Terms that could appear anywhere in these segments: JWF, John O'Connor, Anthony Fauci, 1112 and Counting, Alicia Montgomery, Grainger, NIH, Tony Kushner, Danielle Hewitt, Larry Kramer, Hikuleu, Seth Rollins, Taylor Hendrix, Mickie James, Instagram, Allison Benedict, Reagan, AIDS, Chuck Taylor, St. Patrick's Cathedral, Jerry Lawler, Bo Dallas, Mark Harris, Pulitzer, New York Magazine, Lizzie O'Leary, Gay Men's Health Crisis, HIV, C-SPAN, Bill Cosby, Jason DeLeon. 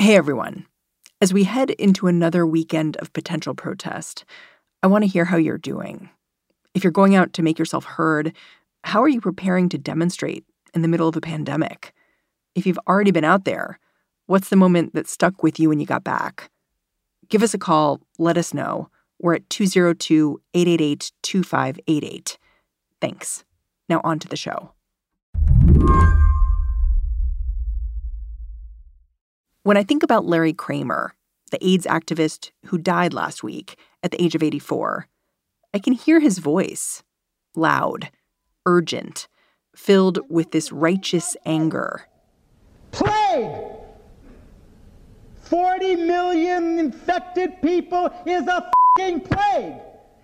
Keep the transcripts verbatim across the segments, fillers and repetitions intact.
Hey, everyone. As we head into another weekend of potential protest, I want to hear how you're doing. If you're going out to make yourself heard, how are you preparing to demonstrate in the middle of a pandemic? If you've already been out there, what's the moment that stuck with you when you got back? Give us a call. Let us know. We're at two oh two, eight eight eight, two five eight eight. Thanks. Now on to the show. When I think about Larry Kramer, the AIDS activist who died last week at the age of eighty-four, I can hear his voice, loud, urgent, filled with this righteous anger. Plague! forty million infected people is a f***ing plague,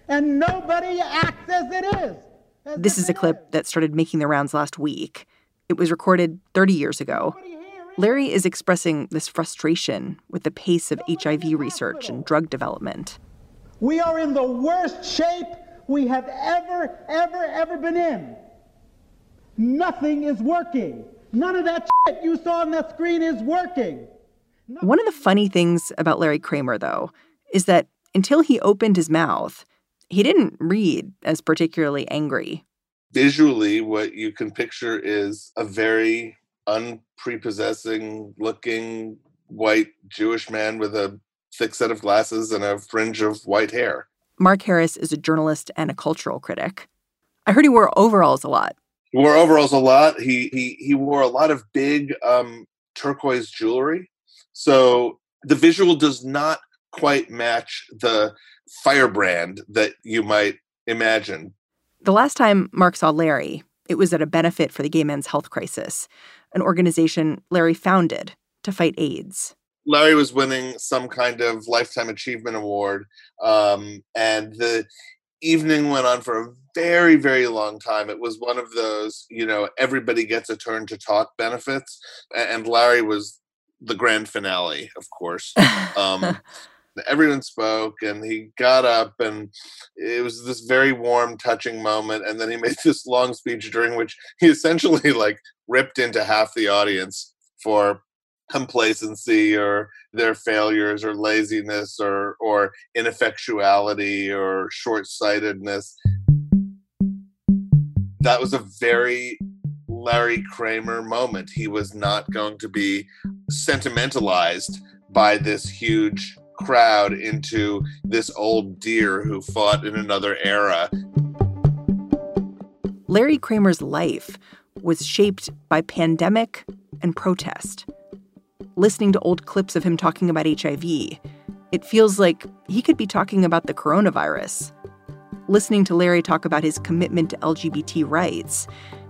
and nobody acts as it is. As this is a clip is. that started making the rounds last week. It was recorded thirty years ago. Larry is expressing this frustration with the pace of H I V research and drug development. We are in the worst shape we have ever, ever, ever been in. Nothing is working. None of that shit you saw on that screen is working. One of the funny things about Larry Kramer, though, is that until he opened his mouth, he didn't read as particularly angry. Visually, what you can picture is a very unprepossessing-looking white Jewish man with a thick set of glasses and a fringe of white hair. Mark Harris is a journalist and a cultural critic. I heard he wore overalls a lot. He wore overalls a lot. He he he wore a lot of big um, turquoise jewelry. So the visual does not quite match the firebrand that you might imagine. The last time Mark saw Larry, it was at a benefit for the Gay Men's Health Crisis, an organization Larry founded to fight AIDS. Larry was winning some kind of lifetime achievement award, um, and the evening went on for a very, very long time. It was one of those, you know, everybody gets a turn to talk benefits, and Larry was the grand finale, of course. Um, everyone spoke, and he got up, and it was this very warm, touching moment. And then he made this long speech during which he essentially like ripped into half the audience for complacency or their failures or laziness or, or ineffectuality or short-sightedness. That was a very Larry Kramer moment. He was not going to be sentimentalized by this huge crowd into this old deer who fought in another era. Larry Kramer's life was shaped by pandemic and protest. Listening to old clips of him talking about H I V, it feels like he could be talking about the coronavirus. Listening to Larry talk about his commitment to L G B T rights,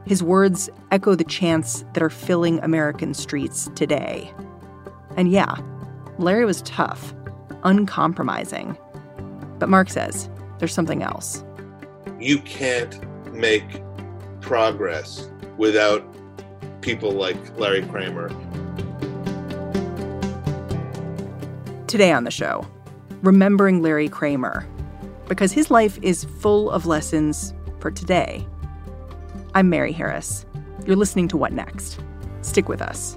his words echo the chants that are filling American streets today. And yeah, Larry was tough, uncompromising. But Mark says there's something else. You can't make progress without people like Larry Kramer. Today on the show, remembering Larry Kramer, because his life is full of lessons for today. I'm Mary Harris. You're listening to What Next? Stick with us.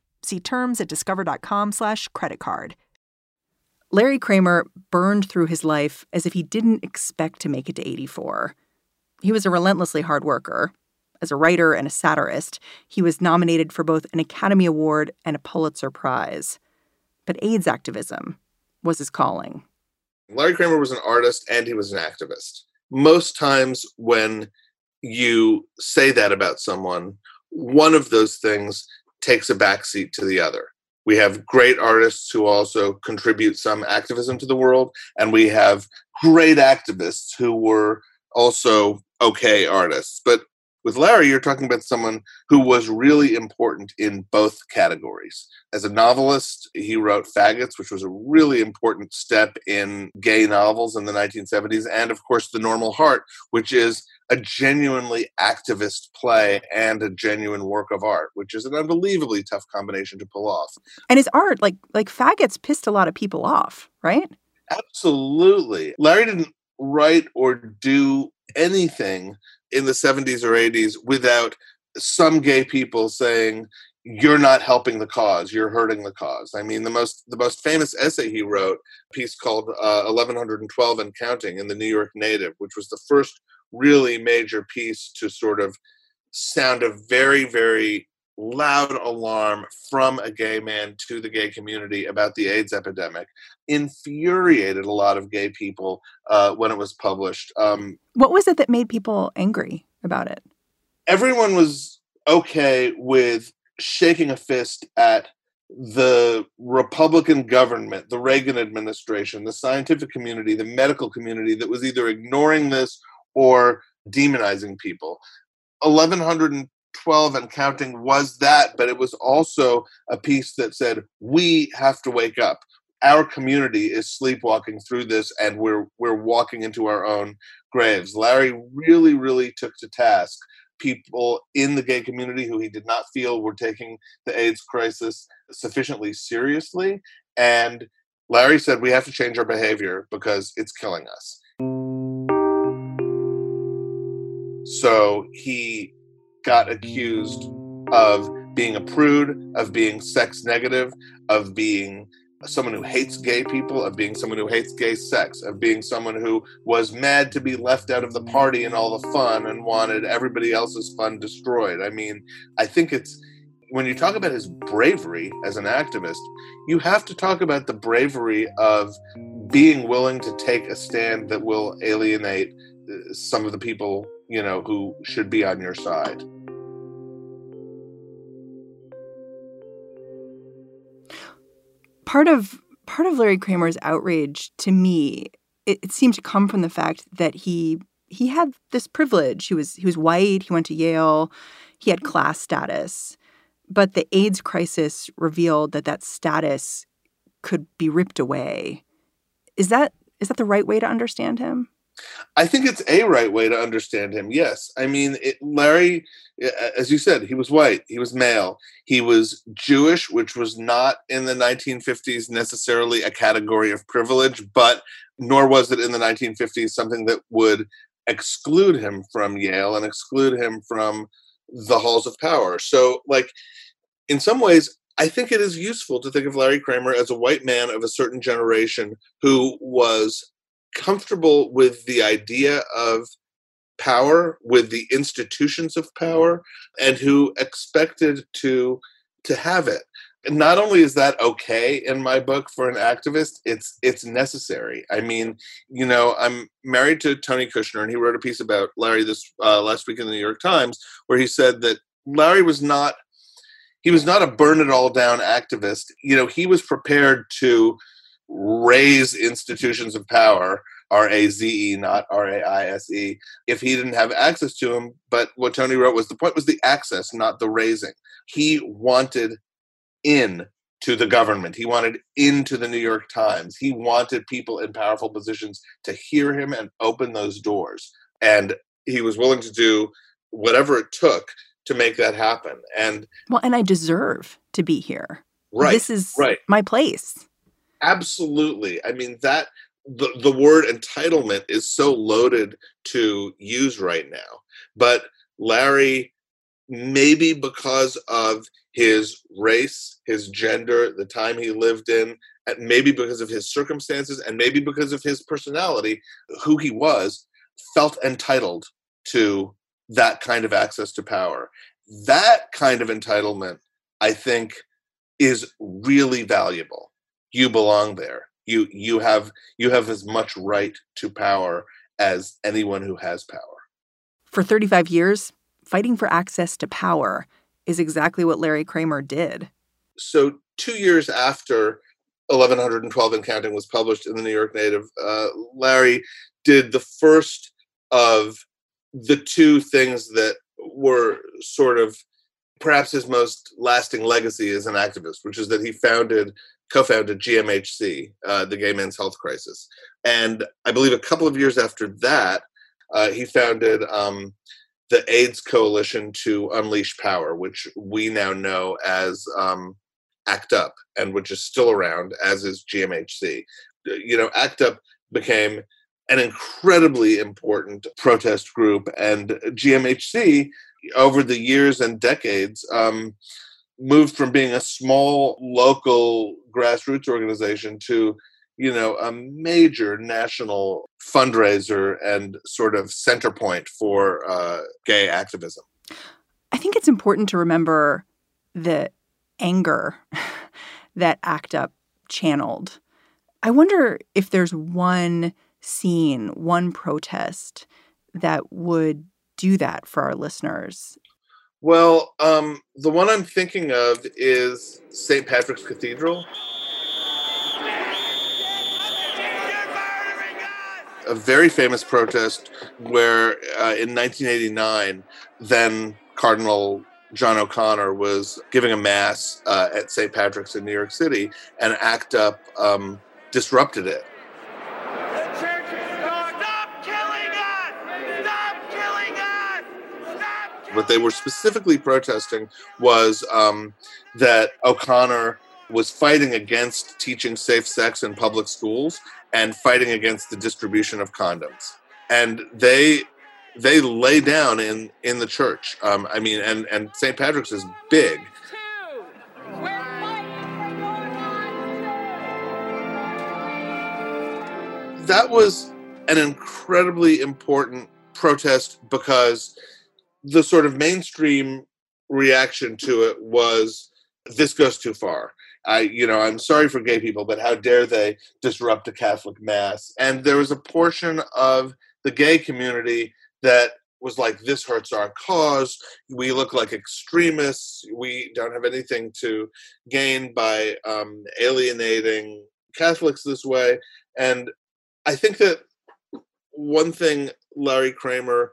See terms at discover.com slash credit card. Larry Kramer burned through his life as if he didn't expect to make it to eighty-four. He was a relentlessly hard worker. As a writer and a satirist, he was nominated for both an Academy Award and a Pulitzer Prize. But AIDS activism was his calling. Larry Kramer was an artist and he was an activist. Most times when you say that about someone, one of those things takes a backseat to the other. We have great artists who also contribute some activism to the world, and we have great activists who were also okay artists. But with Larry, you're talking about someone who was really important in both categories. As a novelist, he wrote Faggots, which was a really important step in gay novels in the nineteen seventies, and of course, The Normal Heart, which is a genuinely activist play and a genuine work of art, which is an unbelievably tough combination to pull off. And his art, like like Faggots, pissed a lot of people off, right? Absolutely. Larry didn't write or do anything in the seventies or eighties without some gay people saying, you're not helping the cause, you're hurting the cause. I mean, the most the most famous essay he wrote, a piece called uh, eleven twelve and Counting in the New York Native, which was the first really major piece to sort of sound a very, very loud alarm from a gay man to the gay community about the AIDS epidemic, infuriated a lot of gay people uh, when it was published. Um, what was it that made people angry about it? Everyone was okay with shaking a fist at the Republican government, the Reagan administration, the scientific community, the medical community that was either ignoring this or demonizing people. eleven twelve and Counting was that, but it was also a piece that said, we have to wake up. Our community is sleepwalking through this, and we're we're walking into our own graves. Larry really, really took to task people in the gay community who he did not feel were taking the AIDS crisis sufficiently seriously. And Larry said, we have to change our behavior because it's killing us. So he got accused of being a prude, of being sex negative, of being someone who hates gay people, of being someone who hates gay sex, of being someone who was mad to be left out of the party and all the fun and wanted everybody else's fun destroyed. I mean, I think it's, when you talk about his bravery as an activist, you have to talk about the bravery of being willing to take a stand that will alienate some of the people, you know, who should be on your side. Part of part of Larry Kramer's outrage, to me, it, it seemed to come from the fact that he he had this privilege. He was he was white. He went to Yale. He had class status. But the AIDS crisis revealed that that status could be ripped away. Is that is that the right way to understand him? I think it's a right way to understand him, yes. I mean, it, Larry, as you said, he was white, he was male, he was Jewish, which was not in the nineteen fifties necessarily a category of privilege, but nor was it in the nineteen fifties something that would exclude him from Yale and exclude him from the halls of power. So, like, in some ways, I think it is useful to think of Larry Kramer as a white man of a certain generation who was comfortable with the idea of power, with the institutions of power, and who expected to to have it. And not only is that okay in my book for an activist, it's it's necessary. I mean, you know, I'm married to Tony Kushner, and he wrote a piece about Larry this uh, last week in the New York Times, where he said that Larry was not he was not a burn it all down activist. You know, he was prepared to raise institutions of power, R A Z E, not R A I S E, if he didn't have access to him. But what Tony wrote was the point was the access, not the raising. He wanted in to the government. He wanted into the New York Times. He wanted people in powerful positions to hear him and open those doors. And he was willing to do whatever it took to make that happen. And well, and I deserve to be here. Right. This is right. My place. Absolutely. I mean, that the, the word entitlement is so loaded to use right now. But Larry, maybe because of his race, his gender, the time he lived in, and maybe because of his circumstances, and maybe because of his personality, who he was, felt entitled to that kind of access to power. That kind of entitlement, I think, is really valuable. You belong there. You you have you have as much right to power as anyone who has power. For thirty-five years, fighting for access to power is exactly what Larry Kramer did. So two years after eleven twelve and Counting was published in the New York Native, uh, Larry did the first of the two things that were sort of perhaps his most lasting legacy as an activist, which is that he founded, co-founded G M H C, uh, the Gay Men's Health Crisis. And I believe a couple of years after that, uh, he founded um, the AIDS Coalition to Unleash Power, which we now know as um, ACT UP, and which is still around, as is G M H C. You know, ACT UP became an incredibly important protest group, and G M H C, over the years and decades, um, moved from being a small local grassroots organization to, you know, a major national fundraiser and sort of center point for uh, gay activism. I think it's important to remember the anger that ACT UP channeled. I wonder if there's one scene, one protest that would do that for our listeners. Well, um, the one I'm thinking of is Saint Patrick's Cathedral. A very famous protest where uh, in nineteen eighty-nine, then Cardinal John O'Connor was giving a mass uh, at Saint Patrick's in New York City, and ACT UP um, disrupted it. What they were specifically protesting was um, that O'Connor was fighting against teaching safe sex in public schools and fighting against the distribution of condoms. And they they lay down in, in the church. Um, I mean, and, and Saint Patrick's is big. That was an incredibly important protest because the sort of mainstream reaction to it was, this goes too far. I, you know, I'm sorry for gay people, but how dare they disrupt a Catholic mass? And there was a portion of the gay community that was like, this hurts our cause. We look like extremists. We don't have anything to gain by um, alienating Catholics this way. And I think that one thing Larry Kramer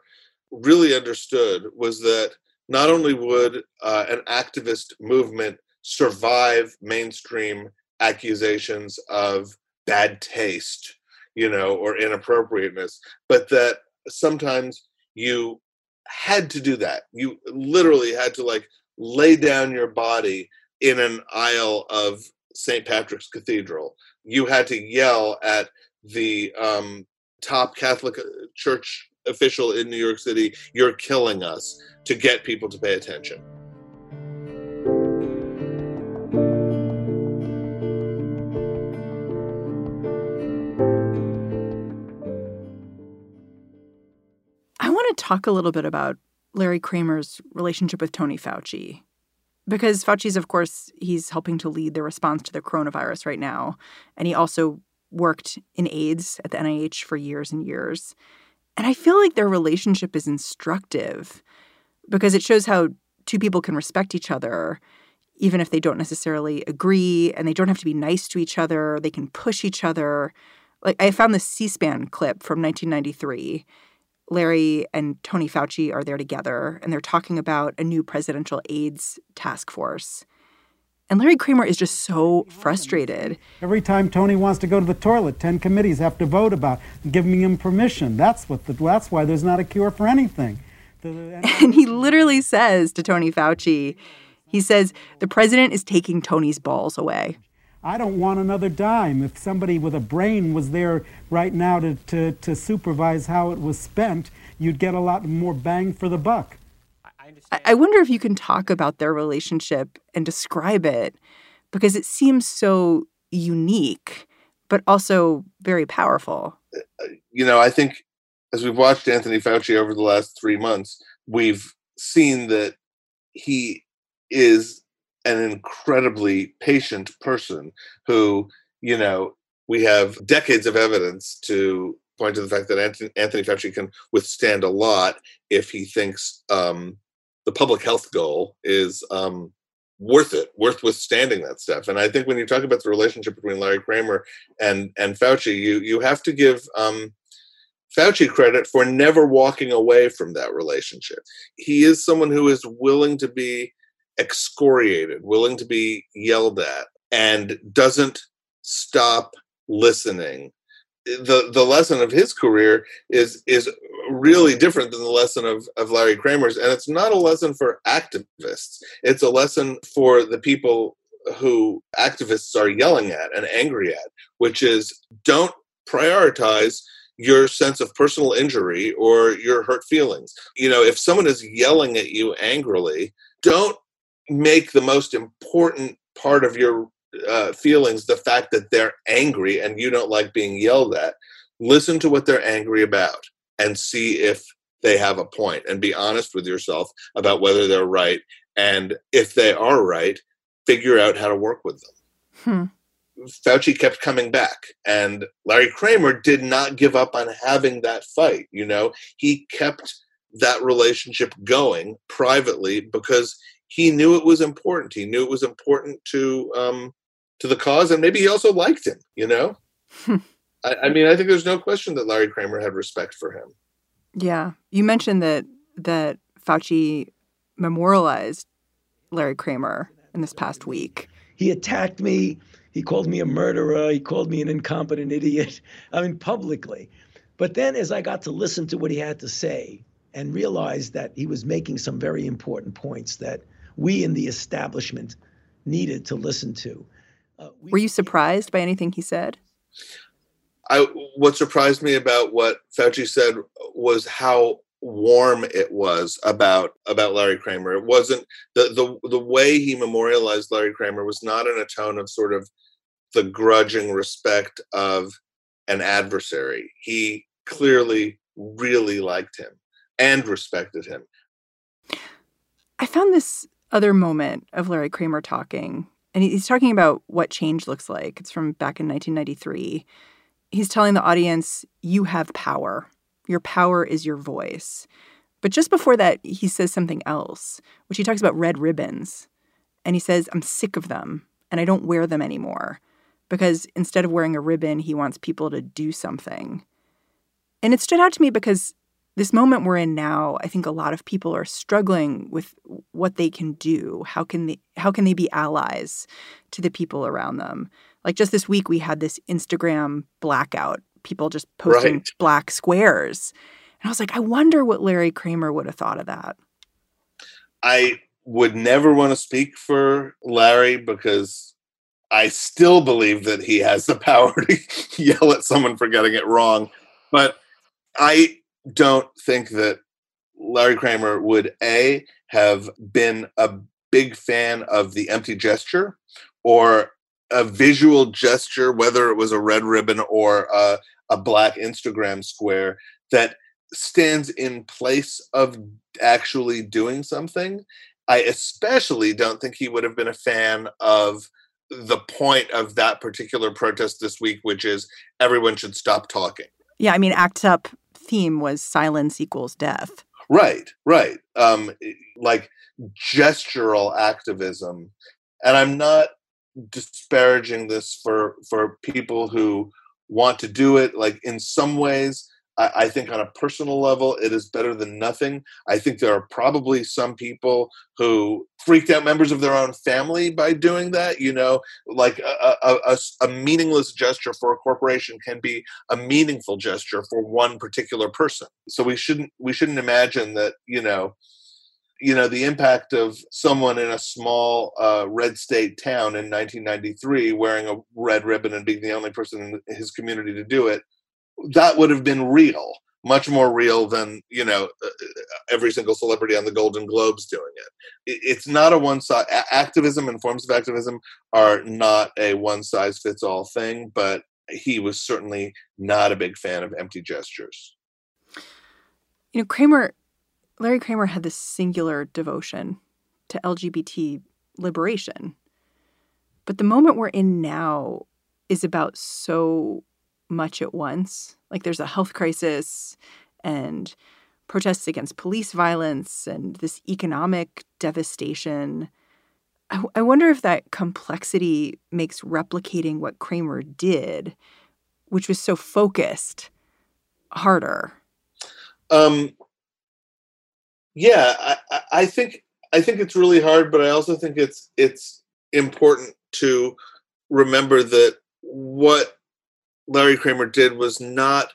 really understood was that not only would uh, an activist movement survive mainstream accusations of bad taste, you know, or inappropriateness, but that sometimes you had to do that. You literally had to, like, lay down your body in an aisle of Saint Patrick's Cathedral. You had to yell at the um, top Catholic church official in New York City, "You're killing us," to get people to pay attention. I want to talk a little bit about Larry Kramer's relationship with Tony Fauci, because Fauci's, of course, he's helping to lead the response to the coronavirus right now. And he also worked in AIDS at the N I H for years and years. And I feel like their relationship is instructive because it shows how two people can respect each other, even if they don't necessarily agree, and they don't have to be nice to each other. They can push each other. Like, I found this C-SPAN clip from nineteen ninety-three. Larry and Tony Fauci are there together, and they're talking about a new presidential AIDS task force. And Larry Kramer is just so frustrated. Every time Tony wants to go to the toilet, ten committees have to vote about giving him permission. That's what the, that's why there's not a cure for anything. And he literally says to Tony Fauci, he says, the president is taking Tony's balls away. I don't want another dime. If somebody with a brain was there right now to, to, to supervise how it was spent, you'd get a lot more bang for the buck. I wonder if you can talk about their relationship and describe it, because it seems so unique, but also very powerful. You know, I think as we've watched Anthony Fauci over the last three months, we've seen that he is an incredibly patient person who, you know, we have decades of evidence to point to the fact that Anthony Fauci can withstand a lot if he thinks um, the public health goal is um, worth it, worth withstanding that stuff. And I think when you talk about the relationship between Larry Kramer and and Fauci, you you have to give um, Fauci credit for never walking away from that relationship. He is someone who is willing to be excoriated, willing to be yelled at, and doesn't stop listening. The the lesson of his career is is really different than the lesson of, of Larry Kramer's. And it's not a lesson for activists. It's a lesson for the people who activists are yelling at and angry at, which is don't prioritize your sense of personal injury or your hurt feelings. You know, if someone is yelling at you angrily, don't make the most important part of your Uh, feelings the fact that they're angry and you don't like being yelled at. Listen to what they're angry about and see if they have a point, and be honest with yourself about whether they're right. And if they are right, figure out how to work with them. Hmm. Fauci kept coming back, and Larry Kramer did not give up on having that fight. You know, he kept that relationship going privately because he knew it was important. He knew it was important to um, to the cause, and maybe he also liked him, you know? I, I mean, I think there's no question that Larry Kramer had respect for him. Yeah. You mentioned that that Fauci memorialized Larry Kramer in this past week. He attacked me. He called me a murderer. He called me an incompetent idiot. I mean, publicly. But then as I got to listen to what he had to say and realized that he was making some very important points that we in the establishment needed to listen to. Uh, we, Were you surprised by anything he said? I, what surprised me about what Fauci said was how warm it was about about Larry Kramer. It wasn't the the the way he memorialized Larry Kramer was not in a tone of sort of the grudging respect of an adversary. He clearly really liked him and respected him. I found this other moment of Larry Kramer talking, and he's talking about what change looks like. It's from back in nineteen ninety-three. He's telling the audience, you have power. Your power is your voice. But just before that, he says something else, which he talks about red ribbons. And he says, I'm sick of them, and I don't wear them anymore. Because instead of wearing a ribbon, he wants people to do something. And it stood out to me because this moment we're in now, I think a lot of people are struggling with what they can do. How can they, how can they be allies to the people around them? Like just this week, we had this Instagram blackout, people just posting right. black squares. And I was like, I wonder what Larry Kramer would have thought of that. I would never want to speak for Larry because I still believe that he has the power to yell at someone for getting it wrong. But I don't think that Larry Kramer would, A, have been a big fan of the empty gesture or a visual gesture, whether it was a red ribbon or a, a black Instagram square that stands in place of actually doing something. I especially don't think he would have been a fan of the point of that particular protest this week, which is everyone should stop talking. Yeah, I mean, ACT UP theme was silence equals death. Right, right. Um, like gestural activism. And I'm not disparaging this for, for people who want to do it. Like in some ways, I, I think on a personal level, it is better than nothing. I think there are probably some people who freaked out members of their own family by doing that. You know, like a, a, a, a meaningless gesture for a corporation can be a meaningful gesture for one particular person. So we shouldn't we shouldn't imagine that, you know, you know, the impact of someone in a small uh, red state town in nineteen ninety-three wearing a red ribbon and being the only person in his community to do it, that would have been real, much more real than, you know, every single celebrity on the Golden Globes doing it. It's not a one size. Activism and forms of activism are not a one size fits all thing, but he was certainly not a big fan of empty gestures. You know, Kramer, Larry Kramer had this singular devotion to L G B T liberation. But the moment we're in now is about so much at once. Like, there's a health crisis and protests against police violence and this economic devastation. I, w- I wonder if that complexity makes replicating what Kramer did, which was so focused, harder. Um. Yeah, I, I think I think it's really hard, but I also think it's it's important to remember that what Larry Kramer did was not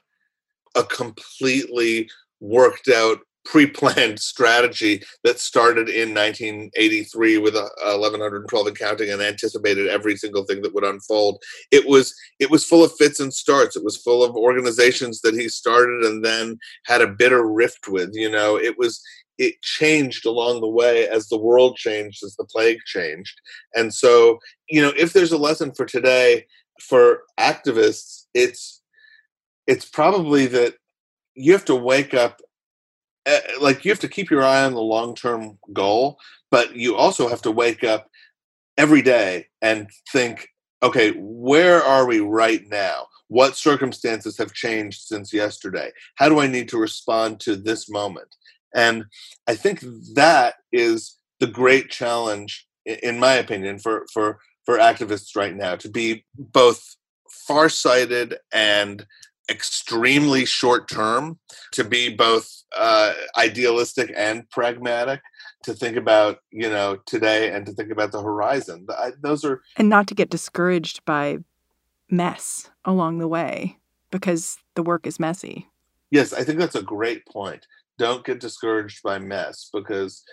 a completely worked out, pre-planned strategy that started in nineteen eighty-three with eleven twelve and counting and anticipated every single thing that would unfold. It was it was full of fits and starts. It was full of organizations that he started and then had a bitter rift with. You know, it was it changed along the way as the world changed, as the plague changed. And so, you know, if there's a lesson for today for activists, it's it's probably that you have to wake up. Like, you have to keep your eye on the long-term goal, but you also have to wake up every day and think, okay, where are we right now? What circumstances have changed since yesterday? How do I need to respond to this moment? And I think that is the great challenge, in my opinion, for, for, for activists right now, to be both farsighted and extremely short term, to be both uh, idealistic and pragmatic, to think about, you know, today and to think about the horizon. I, those are and not to get discouraged by mess along the way, because the work is messy. Yes, I think that's a great point. Don't get discouraged by mess, because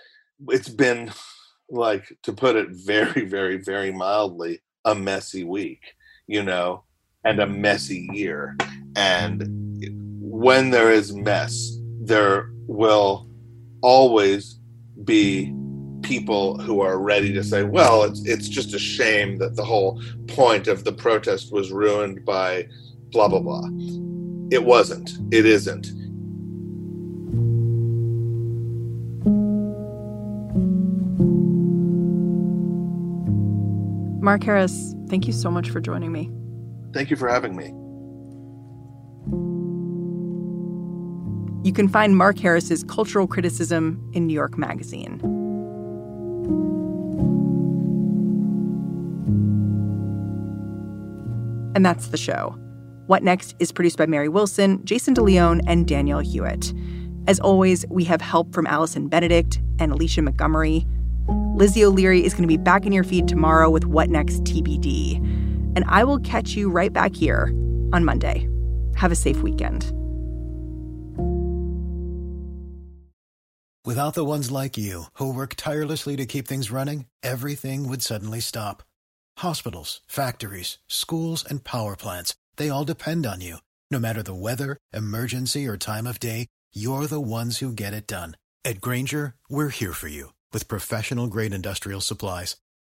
it's been, like, to put it very, very, very mildly, a messy week, you know, and a messy year. And when there is mess, there will always be people who are ready to say, well, it's it's just a shame that the whole point of the protest was ruined by blah, blah, blah. It wasn't. It isn't. Mark Harris, thank you so much for joining me. Thank you for having me. You can find Mark Harris's cultural criticism in New York Magazine. And that's the show. What Next is produced by Mary Wilson, Jason DeLeon, and Danielle Hewitt. As always, we have help from Allison Benedict and Alicia Montgomery. Lizzie O'Leary is going to be back in your feed tomorrow with What Next T B D. And I will catch you right back here on Monday. Have a safe weekend. Without the ones like you, who work tirelessly to keep things running, everything would suddenly stop. Hospitals, factories, schools, and power plants, they all depend on you. No matter the weather, emergency, or time of day, you're the ones who get it done. At Grainger, we're here for you, with professional-grade industrial supplies.